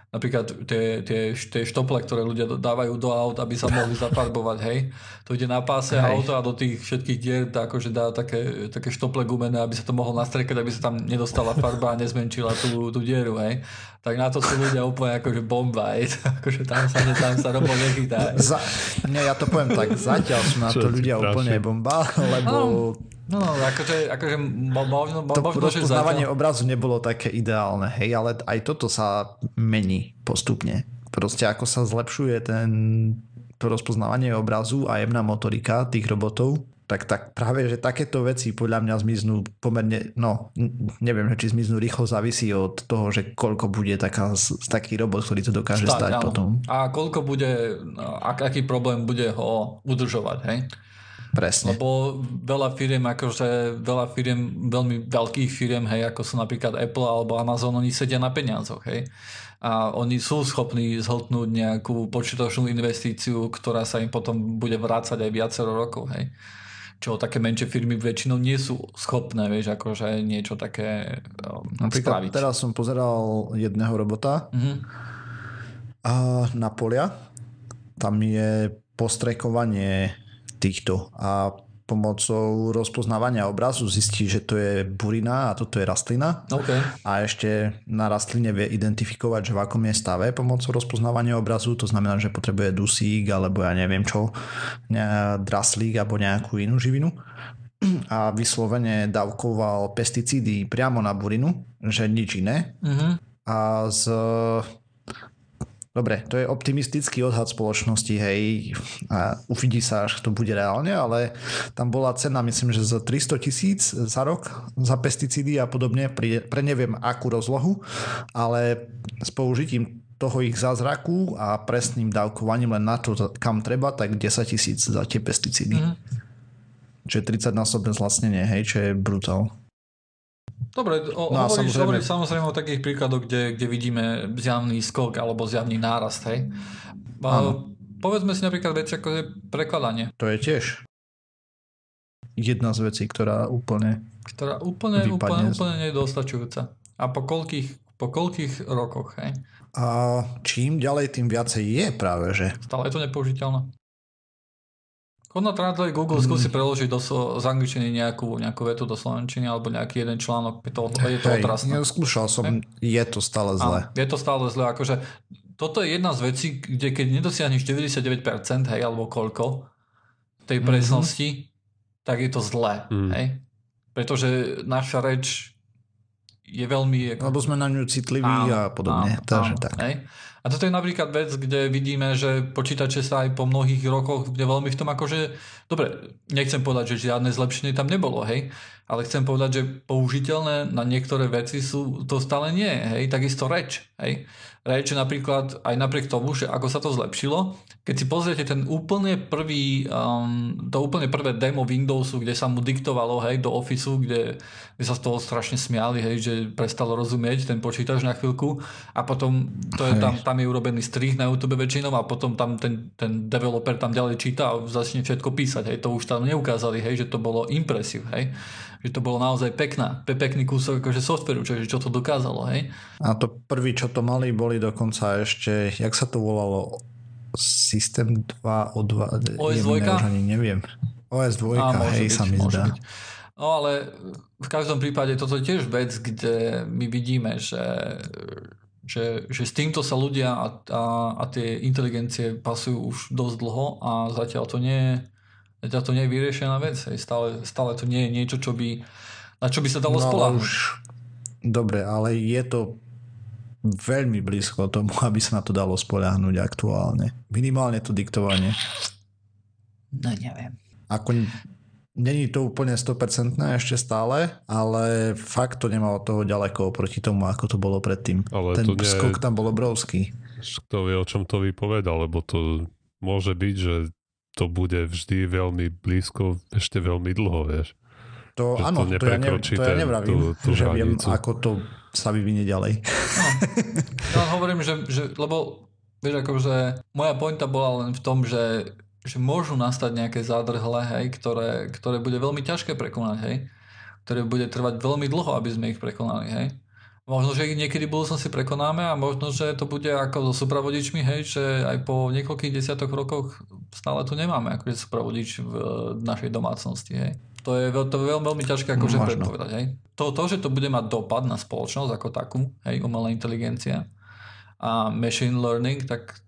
napríklad tie, tie, tie štople, ktoré ľudia dávajú do aut, aby sa mohli zafarbovať. Hej. To ide na páse hej. auto a do tých všetkých dier akože dá také, také štople gumené, aby sa to mohol nastrekať, aby sa tam nedostala farba a nezmenšila tú, tú dieru. Hej. Tak na to sú ľudia úplne akože bomba. Hej. Akože tam sa, tam sa robo nechytá. Za, nie, ja to poviem tak, zatiaľ sú na to ľudia práši? úplne bomba, lebo... No. No, akože, akože možno... To rozpoznávanie obrazu nebolo také ideálne, hej, ale aj toto sa mení postupne. Proste ako sa zlepšuje ten, to rozpoznávanie obrazu a jemná motorika tých robotov, tak, tak práve, že takéto veci podľa mňa zmiznú pomerne, no, neviem, či zmiznú rýchlo, závisí od toho, že koľko bude taká, taký robot, ktorý to dokáže stať, stať áno. potom. A koľko bude, ak, aký problém bude ho udržovať, hej? Presne. Lebo veľa firiem, akože veľa firiem, veľmi veľkých firiem, hej, ako sú napríklad Apple alebo Amazon, oni sedia na peniazoch, hej. A oni sú schopní zhltnúť nejakú počítačnú investíciu, ktorá sa im potom bude vrácať aj viacero rokov, hej. Čo také menšie firmy väčšinou nie sú schopné, vieš, akože niečo také um, spraviť. Teraz som pozeral jedného robota mm-hmm. uh, na polia. Tam je postrekovanie týchto a pomocou rozpoznávania obrazu zistí, že to je burina a toto je rastlina. Okay. A ešte na rastline vie identifikovať, že v akom je stave pomocou rozpoznávania obrazu, to znamená, že potrebuje dusík alebo ja neviem čo, draslík alebo nejakú inú živinu. A vyslovene dávkoval pesticídy priamo na burinu, že nič iné. Uh-huh. A z... Dobre, to je optimistický odhad spoločnosti, hej, a uvidí sa, až to bude reálne, ale tam bola cena, myslím, že za tristo tisíc za rok, za pesticídy a podobne, pre neviem akú rozlohu, ale s použitím toho ich zázraku a presným dávkovaním len na to, kam treba, tak desať tisíc za tie pesticídy. Mm. Čo je tridsaťnásobné zlacnenie, hej, čo je brutál. Dobre, o, no, hovoríš, samozrejme... hovoríš samozrejme o takých príkladoch, kde, kde vidíme zjavný skok alebo zjavný nárast, hej. Povedzme si napríklad veci, ako je prekladanie. To je tiež jedna z vecí, ktorá úplne Ktorá úplne, úplne, úplne nedostačujúca. A po koľkých, po koľkých rokoch, hej. A čím ďalej, tým viacej je práve, že? Stále je to nepoužiteľné. Hodná trádle Google skúsi preložiť do, z angličtiny nejakú, nejakú vetu do slovenčiny alebo nejaký jeden článok. Je to, je to otrasné. Hej, neskúšal som, je to stále zle. Áno, je to stále zle. Akože, toto je jedna z vecí, kde keď nedosiahneš deväťdesiatdeväť percent, hej, alebo koľko tej presnosti, mm-hmm. tak je to zle. Mm. Hej? Pretože naša reč je veľmi... Ako... Lebo sme na ňu citliví áno, a podobne. Áno, takže áno, tak. Hej? A toto je napríklad vec, kde vidíme, že počítače sa aj po mnohých rokoch, kde veľmi v tom akože... Dobre, nechcem povedať, že žiadne zlepšenie tam nebolo, hej? Ale chcem povedať, že použiteľné na niektoré veci sú to stále nie, hej? Takisto reč, hej? Reč napríklad aj napriek tomu, že ako sa to zlepšilo, keď si pozriete ten úplne prvý, um, to úplne prvé demo Windowsu, kde sa mu diktovalo, hej, do Officeu, kde, kde sa z toho strašne smiali, hej, že prestalo rozumieť ten počítač na chvíľku a potom to je tam... tam je urobený strih na YouTube väčšinou a potom tam ten, ten developer tam ďalej číta a začne všetko písať, hej, to už tam neukázali, hej, že to bolo impresív, hej, že to bolo naozaj pekná, pekný kúsok akože softveru, čo, čo to dokázalo, hej. A to prví, čo to mali, boli dokonca ešte, jak sa to volalo, systém dva o dva, O S dva? Neviem, O S dva, hej, byť, sa mi zdá. Byť. No ale v každom prípade toto je tiež vec, kde my vidíme, že Že, že s týmto sa ľudia a, a, a tie inteligencie pasujú už dosť dlho a zatiaľ to nie je, zatiaľ to nie je vyriešená vec. Stále, stále to nie je niečo, čo by, na čo by sa dalo no, spoľahnúť. Dobre, ale je to veľmi blízko tomu, aby sa na to dalo spoľahnúť aktuálne. Minimálne to diktovanie. No neviem. Ako není to úplne sto percent ešte stále, ale fakt to nemalo toho ďaleko oproti tomu, ako to bolo predtým. Ale ten nie... skok tam bol obrovský. Kto vie, o čom to vypovedá, lebo to môže byť, že to bude vždy veľmi blízko, ešte veľmi dlho, vieš. To že áno, to, to ja, ne, to ja nevravím, tú, tú že viem, ako to sa vyvinie ďalej. No. Ja hovorím, že, že lebo vieš, akože moja pointa bola len v tom, že, že môžu nastať nejaké zádrhle, hej, ktoré, ktoré bude veľmi ťažké prekonať, hej, ktoré bude trvať veľmi dlho, aby sme ich prekonali, hej. Možno, že niekedy budúcnosti prekonáme a možno, že to bude ako so supravodičmi, hej, že aj po niekoľkých desiatok rokoch stále tu nemáme akože supravodič v našej domácnosti, hej. To je, to je veľmi, veľmi ťažké akože no, predpovedať, hej. To, to, že to bude mať dopad na spoločnosť ako takú, hej, umelá inteligencia a machine learning, tak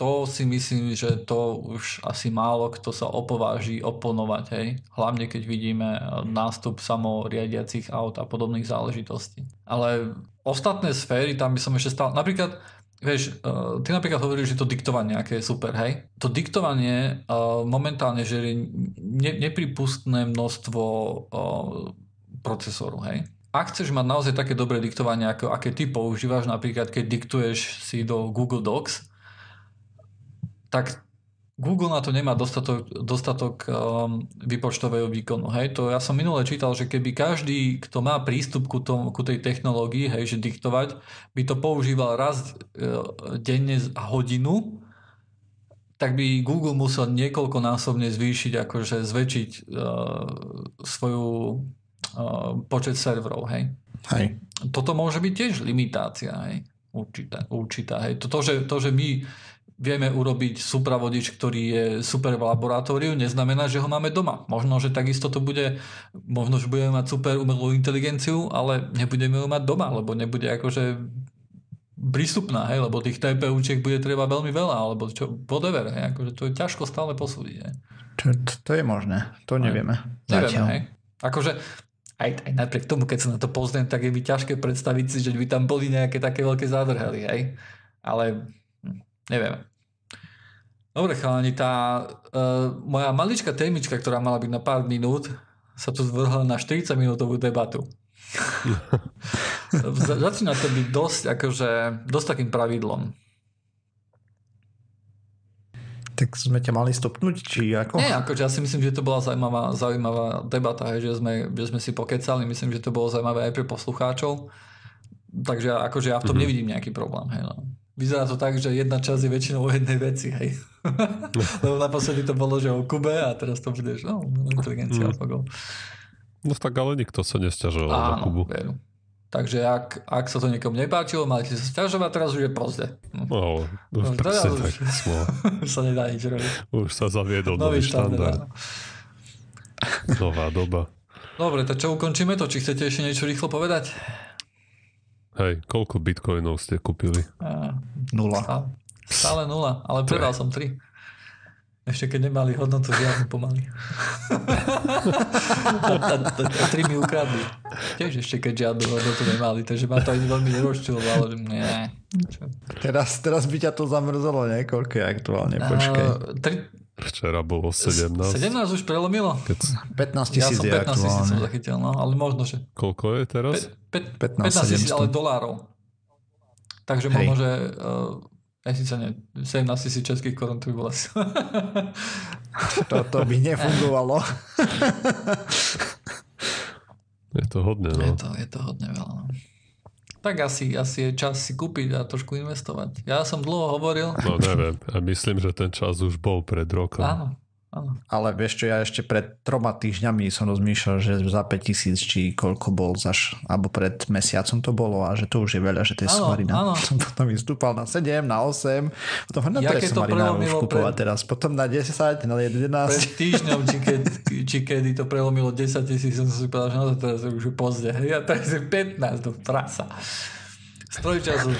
to si myslím, že to už asi málo kto sa opováži oponovať, hej. Hlavne keď vidíme nástup samoriadiacich aut a podobných záležitostí. Ale ostatné sféry, tam by som ešte stál... Napríklad, vieš, ty napríklad hovoríš, že to diktovanie aké je super, hej. To diktovanie uh, momentálne žerie ne- nepripustné množstvo uh, procesorov, hej. Ak chceš mať naozaj také dobré diktovanie, ako aké ty používaš, napríklad keď diktuješ si do Google Docs, tak Google na to nemá dostatok, dostatok um, výpočtového výkonu, hej. To ja som minule čítal, že keby každý, kto má prístup ku, tom, ku tej technológii, hej, že diktovať, by to používal raz denne hodinu, tak by Google musel niekoľkonásobne zvýšiť, akože zväčšiť uh, svoju uh, počet serverov, hej. Hej. Toto môže byť tiež limitácia, hej. Určitá, určitá, hej. To, to, že, to, že my vieme urobiť supravodič, ktorý je super v laboratóriu, neznamená, že ho máme doma. Možno, že takisto to bude, možno, že budeme mať super umelú inteligenciu, ale nebudeme ju mať doma, lebo nebude akože prístupná, hej, lebo tých TPUčiek bude treba veľmi veľa, alebo čo, whatever, hej, akože to je ťažko stále posúdiť, hej. Čo, to, to je možné, to nevieme. Nevieme, hej. Akože aj, aj napriek tomu, keď sa na to pozriem, tak je by ťažké predstaviť si, že by tam boli nejaké také veľké zádrhely, hej. Ale nevieme. Dobre, chalani, tá uh, moja maličká témička, ktorá mala byť na pár minút, sa tu zvrhla na štyridsaťminútovú debatu. Začína to byť dosť, akože, dosť takým pravidlom. Tak sme ťa mali stopnúť, či ako? Nie, akože ja si myslím, že to bola zaujímavá, zaujímavá debata, hej, že sme, že sme si pokecali, myslím, že to bolo zaujímavé aj pre poslucháčov, takže akože ja v tom mm-hmm. nevidím nejaký problém, hej, no. Vyzerá to tak, že jedna časť je väčšinou o jednej veci, hej. Lebo naposledy to bolo, že o Kube a teraz to bude, že no, inteligencia AlphaGo. No tak ale nikto sa nesťažoval na Kubu. Veru. Takže ak, ak sa to niekomu nepáčilo, mali sa sťažovať, teraz už je pozde. No, no už presne tak. Už sa nedá nič robiť. Už sa zaviedol nový štandard. štandard. Nová doba. Dobre, tak čo, ukončíme to? Či chcete ešte niečo rýchlo povedať? Hej, koľko bitcoinov ste kúpili? A, nula. Stále, stále nula, ale predal som tri. Ešte keď nemali hodnotu, žiadnu pomaly. A tri mi ukradli. Tiež ešte keď žiadnu hodnotu nemali, takže ma to aj veľmi nerozčulovalo. Teraz, teraz by ťa to zamrzelo, ne? Koľko je aktuálne? Počkaj. A, tri... Včera bolo sedemnásť. sedemnásť už prelomilo? pätnásť tisíc je aktuálne. Ja som pätnásť tisíc som zachytil, no, ale možno, že... Koľko je teraz? Pe- pe- pätnásť tisíc, ale dolárov. Takže hej. Možno, že... Uh, ja síce ne, sedemnásť tisíc českých korun to by bolo asi. Toto by nefungovalo. Je to hodne, no. Je to, je to hodne veľa, no. Tak asi, asi je čas si kúpiť a trošku investovať. Ja som dlho hovoril. No neviem, ja myslím, že ten čas už bol pred rokom. Áno, áno. Ale vieš čo, ja ešte pred troma týždňami som rozmýšľal, že za päťtisíc či koľko bol zaš, alebo pred mesiacom to bolo a že to už je veľa, že to je somarina. Áno, áno. Som potom vystúpal na sedem, na osem, potom na ja, to je somarina už kúpovať pre... teraz, potom na desať, na jedenásť. Pred týždňom, či, keď, či kedy to prelomilo desaťtisíc, som si povedal, že no to teraz je už pozde. Ja teraz je pätnásť, to prasa. Stroj času.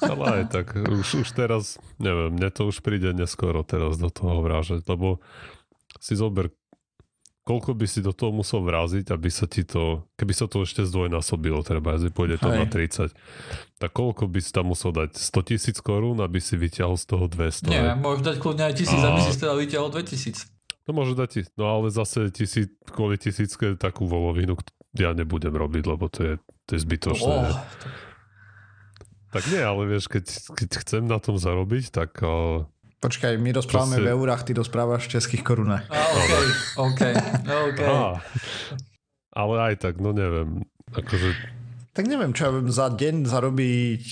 Ale aj tak, už, už teraz, neviem, mne to už príde neskoro teraz do toho vrážať, lebo si zober, koľko by si do toho musel vraziť, aby sa ti to, keby sa to ešte zdvojnásobilo, treba, že pôjde to Hej. na tridsať, tak koľko by si tam musel dať? sto tisíc korún, aby si vyťahol z toho dvesto? Nie, môžeš dať kľudne aj tisíc, a... aby si teda vyťahol dvetisíc. No môže dať, no ale zase tisíc, kvôli tisícke takú volovinu ja nebudem robiť, lebo to je, to je zbytočné. Oh. Tak nie, ale vieš, keď, keď chcem na tom zarobiť, tak... Uh... Počkaj, my rozprávame si... v eurách, ty rozprávaš v českých korunách. Ah, OK, OK, OK. Ah, ale aj tak, no neviem. Akože... Tak neviem, čo ja viem, za deň zarobiť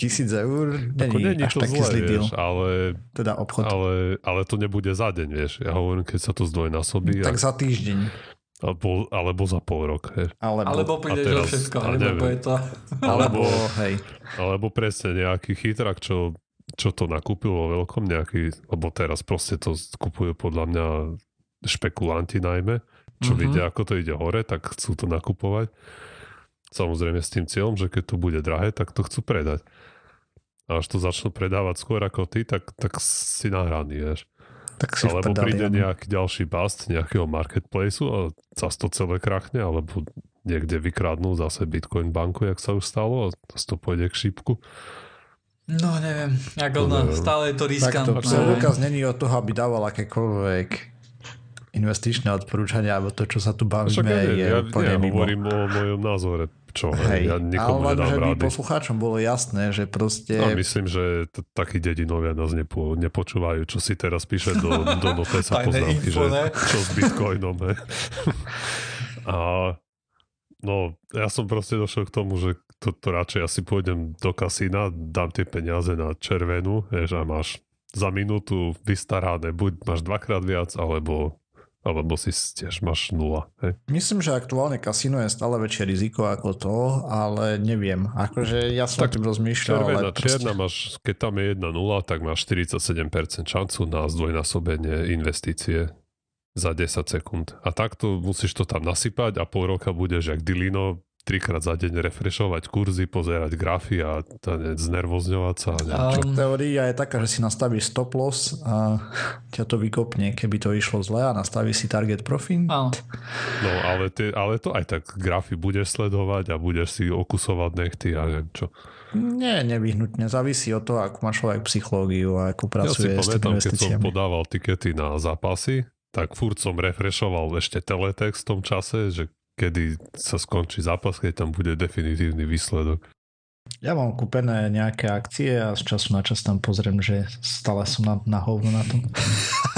tisíc eur, není až taký zlý deal. Ale, teda obchod. Ale, ale to nebude za deň, vieš. Ja hovorím, keď sa to zdvojnásobí. Tak a... za týždeň. Alebo, alebo za pol rok. Hej. Alebo, alebo prídeš o všetko, alebo je to... Alebo, hej. Alebo presne nejaký chytrák, čo... čo to nakúpil vo veľkom nejaký, lebo teraz proste to kupujú podľa mňa špekulanti najmä, čo mm-hmm. vidia, ako to ide hore, tak chcú to nakupovať. Samozrejme s tým cieľom, že keď to bude drahé, tak to chcú predať. A až to začnú predávať skôr ako ty, tak, tak si nahraný, vieš. Tak si alebo vpadali, príde nejaký ďalší bust nejakého marketplaceu a zase to celé krachne, alebo niekde vykradnú zase Bitcoin banku, jak sa už stalo, a to pôjde k šípku. No neviem, ako no, stále je to riskantné. Tak to Lukas není od toho, aby dával akékoľvek investičné odporúčania, alebo to, čo sa tu bavíme, je, je ja, úplne ja mimo. Ja hovorím o mojom názore, čo hej, ja nikomu ale nedám rádi. Ale že by poslucháčom bolo jasné, že proste... A myslím, že t- takí dedinovia nás nepo- nepočúvajú, čo si teraz píše do, do notesa poznámky, info, že čo s Bitcoinom. A no, ja som proste došiel k tomu, že To, to radšej asi pôjdem do kasína, dám tie peniaze na červenú, vieš, a máš za minútu vystarané, buď máš dvakrát viac, alebo, alebo si tiež máš nula. Hej. Myslím, že aktuálne kasíno je stále väčšie riziko ako to, ale neviem. Akože ja som tak tým rozmýšľal. Červená, ale čierna proste... máš, keď tam je jedna nula, tak máš štyridsaťsedem percent šancu na zdvojnásobenie investície za desať sekúnd. A takto musíš to tam nasypať a pol roka budeš jak Dilino trikrát za deň refrešovať kurzy, pozerať grafy a znervozňovať sa. Um, Teória je taká, že si nastavíš stop loss a ťa to vykopne, keby to išlo zle a nastavíš si target profit. Um. No ale, ty, ale to aj tak grafy budeš sledovať a budeš si okusovať nechty a neviem čo. Nie, nevyhnutne. Závisí od toho, ako má človek psychológiu a ako pracuje s tým investíciami. Ja si pamätám, keď som podával tikety na zápasy, tak furt som refrešoval ešte teletext v tom čase, že kedy sa skončí zápas, keď tam bude definitívny výsledok. Ja mám kúpené nejaké akcie a z času na čas tam pozriem, že stále som na, na hovno na tom.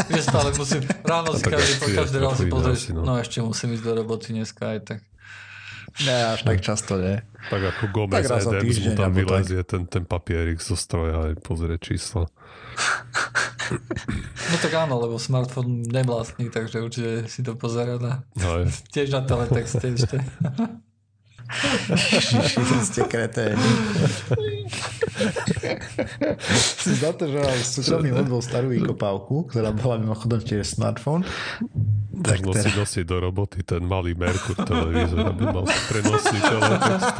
Ja stále musím, ráno si každý, každý ráno si pozrieť, no. no ešte musím ísť do roboty dneska aj tak. Ne, až tak často nie. Tak ako Gomez Adams mu tam vylezie ten, ten papierik zo stroja aj pozrie čísla. No tak áno, lebo smartfón nevlastní, takže určite si to pozerá na... No tiež na teletexte ešte. Šiši, ste kreténi. Si zdá to, že mám súčasný odbol starú vykopávku, ktorá bola mimochodom tiež smartfón. Tak nosí, teda... nosí do roboty ten malý Merkur televízor, aby mal prenosný teletext.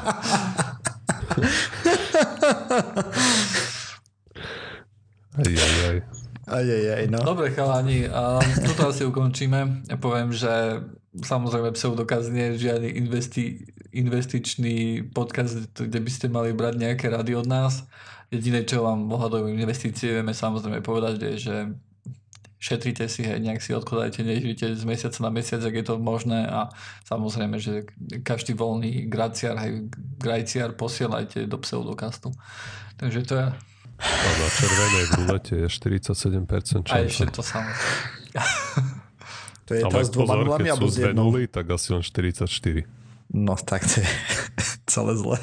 Ajajaj. Ajajaj, no. Dobre, chalani, toto asi ukončíme. Ja poviem, že samozrejme pseudokaz nie je žiadny investi- investičný podcast, kde by ste mali brať nejaké rady od nás. Jediné, čo vám ohľadom investície vieme samozrejme povedať, je, že šetrite si, hej, nejak si odkladajte, nežite z mesiaca na mesiac, ak je to možné, a samozrejme, že každý voľný graciar, hej, grajciar posielajte do pseudokastu. Takže to je... A na červenej bulete je štyridsaťsedem percent šanca. A ešte to samozrejme. To je to s dvoma nulami, alebo s jednou? Ale pozor, keď sú dve nuly, tak asi len štyridsaťštyri. No tak to je celé zle.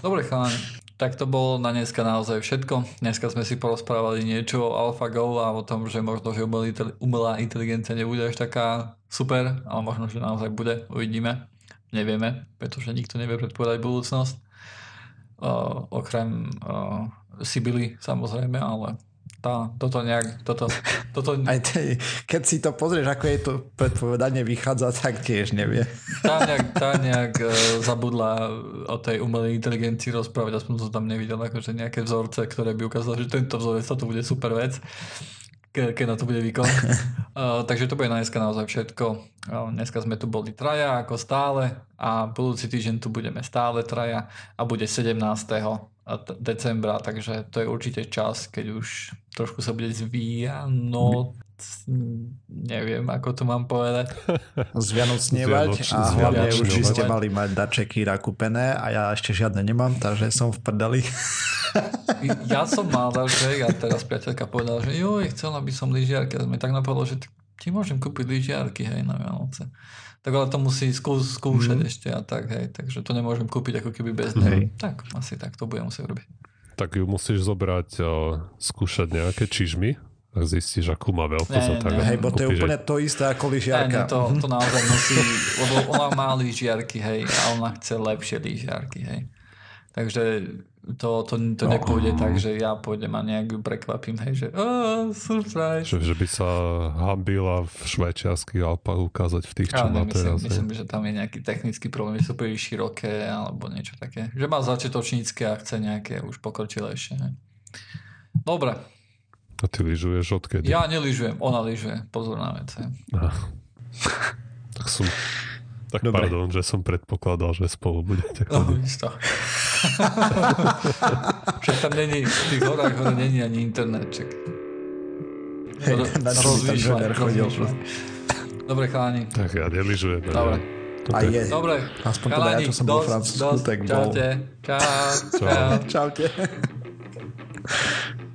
Dobre, chalani. Tak to bolo na dneska naozaj všetko. Dneska sme si porozprávali niečo o AlphaGo a o tom, že možno, že umelá inteligencia nebude až taká super, ale možno, že naozaj bude. Uvidíme. Nevieme, pretože nikto nevie predpovedať budúcnosť. Uh, okrem uh, Sibily samozrejme, ale tá, toto nejak... Toto, toto... Aj ty, keď si to pozrieš, ako jej to predpovedanie vychádza, tak tiež nevie. Tá nejak, tá nejak uh, zabudla o tej umelej inteligencii rozprávať, aspoň som tam nevidel akože nejaké vzorce, ktoré by ukázali, že tento vzorec, to bude super vec, ke, keď na to bude výkon. Uh, takže to bude na dneska naozaj všetko. Uh, dneska sme tu boli traja, ako stále, a budúci týždeň tu budeme stále traja a bude sedemnásteho decembra, takže to je určite čas, keď už trošku sa bude zvíjať, no neviem, ako to mám povedať. Z Vianoc nevať a hlavne už by ste mali mať dačeky nakúpené a ja ešte žiadne nemám, takže som v prdeli. Ja som mal daček a teraz priateľka povedala, že joj, chcela by som lyžiarky, a sme tak napadlo, že ti môžem kúpiť lyžiarky, hej, na Vianoce. Tak ale to musí skúš- skúšať mm. ešte a tak, hej, takže to nemôžem kúpiť ako keby bez nej. Hey. Tak, asi tak to budem musieť robiť. Tak ju musíš zobrať o, skúšať nejaké čižmy. Tak zistíš, akú má veľkosť. Hej, bo to je úplne to isté ako lyžiarka. To, to naozaj musí, lebo ona má lyžiarky, hej, a ona chce lepšie lyžiarky, hej. Takže to, to, to no. nepôjde tak, že ja pôjdem a nejak prekvapím, hej, že oh, surprise. Že, že by sa hambila v švajčiarskych Alpách ukázať v tých, čo má teraz. Myslím, že tam je nejaký technický problém, že sú príliš široké alebo niečo také. Že má začiatočnícke a chce nejaké už pokročilejšie. Hej. Dobre. A ty lyžuješ odkedy? Ja nelyžujem, ona lyžuje. Pozor na vec. Tak som... Tak dobre. Pardon, že som predpokladal, že spolu budete chodiť. No, však tam není, v tých horách hore není ani internetček. Hej, na čo si tam žeber chodil. Dobre, chalani. Tak ja nelyžujem. Dobre. Ja. Okay. Dobre, aspoň teda ja, čo som bol francúzsku, tak bol. Čaute. Čau. Čaute.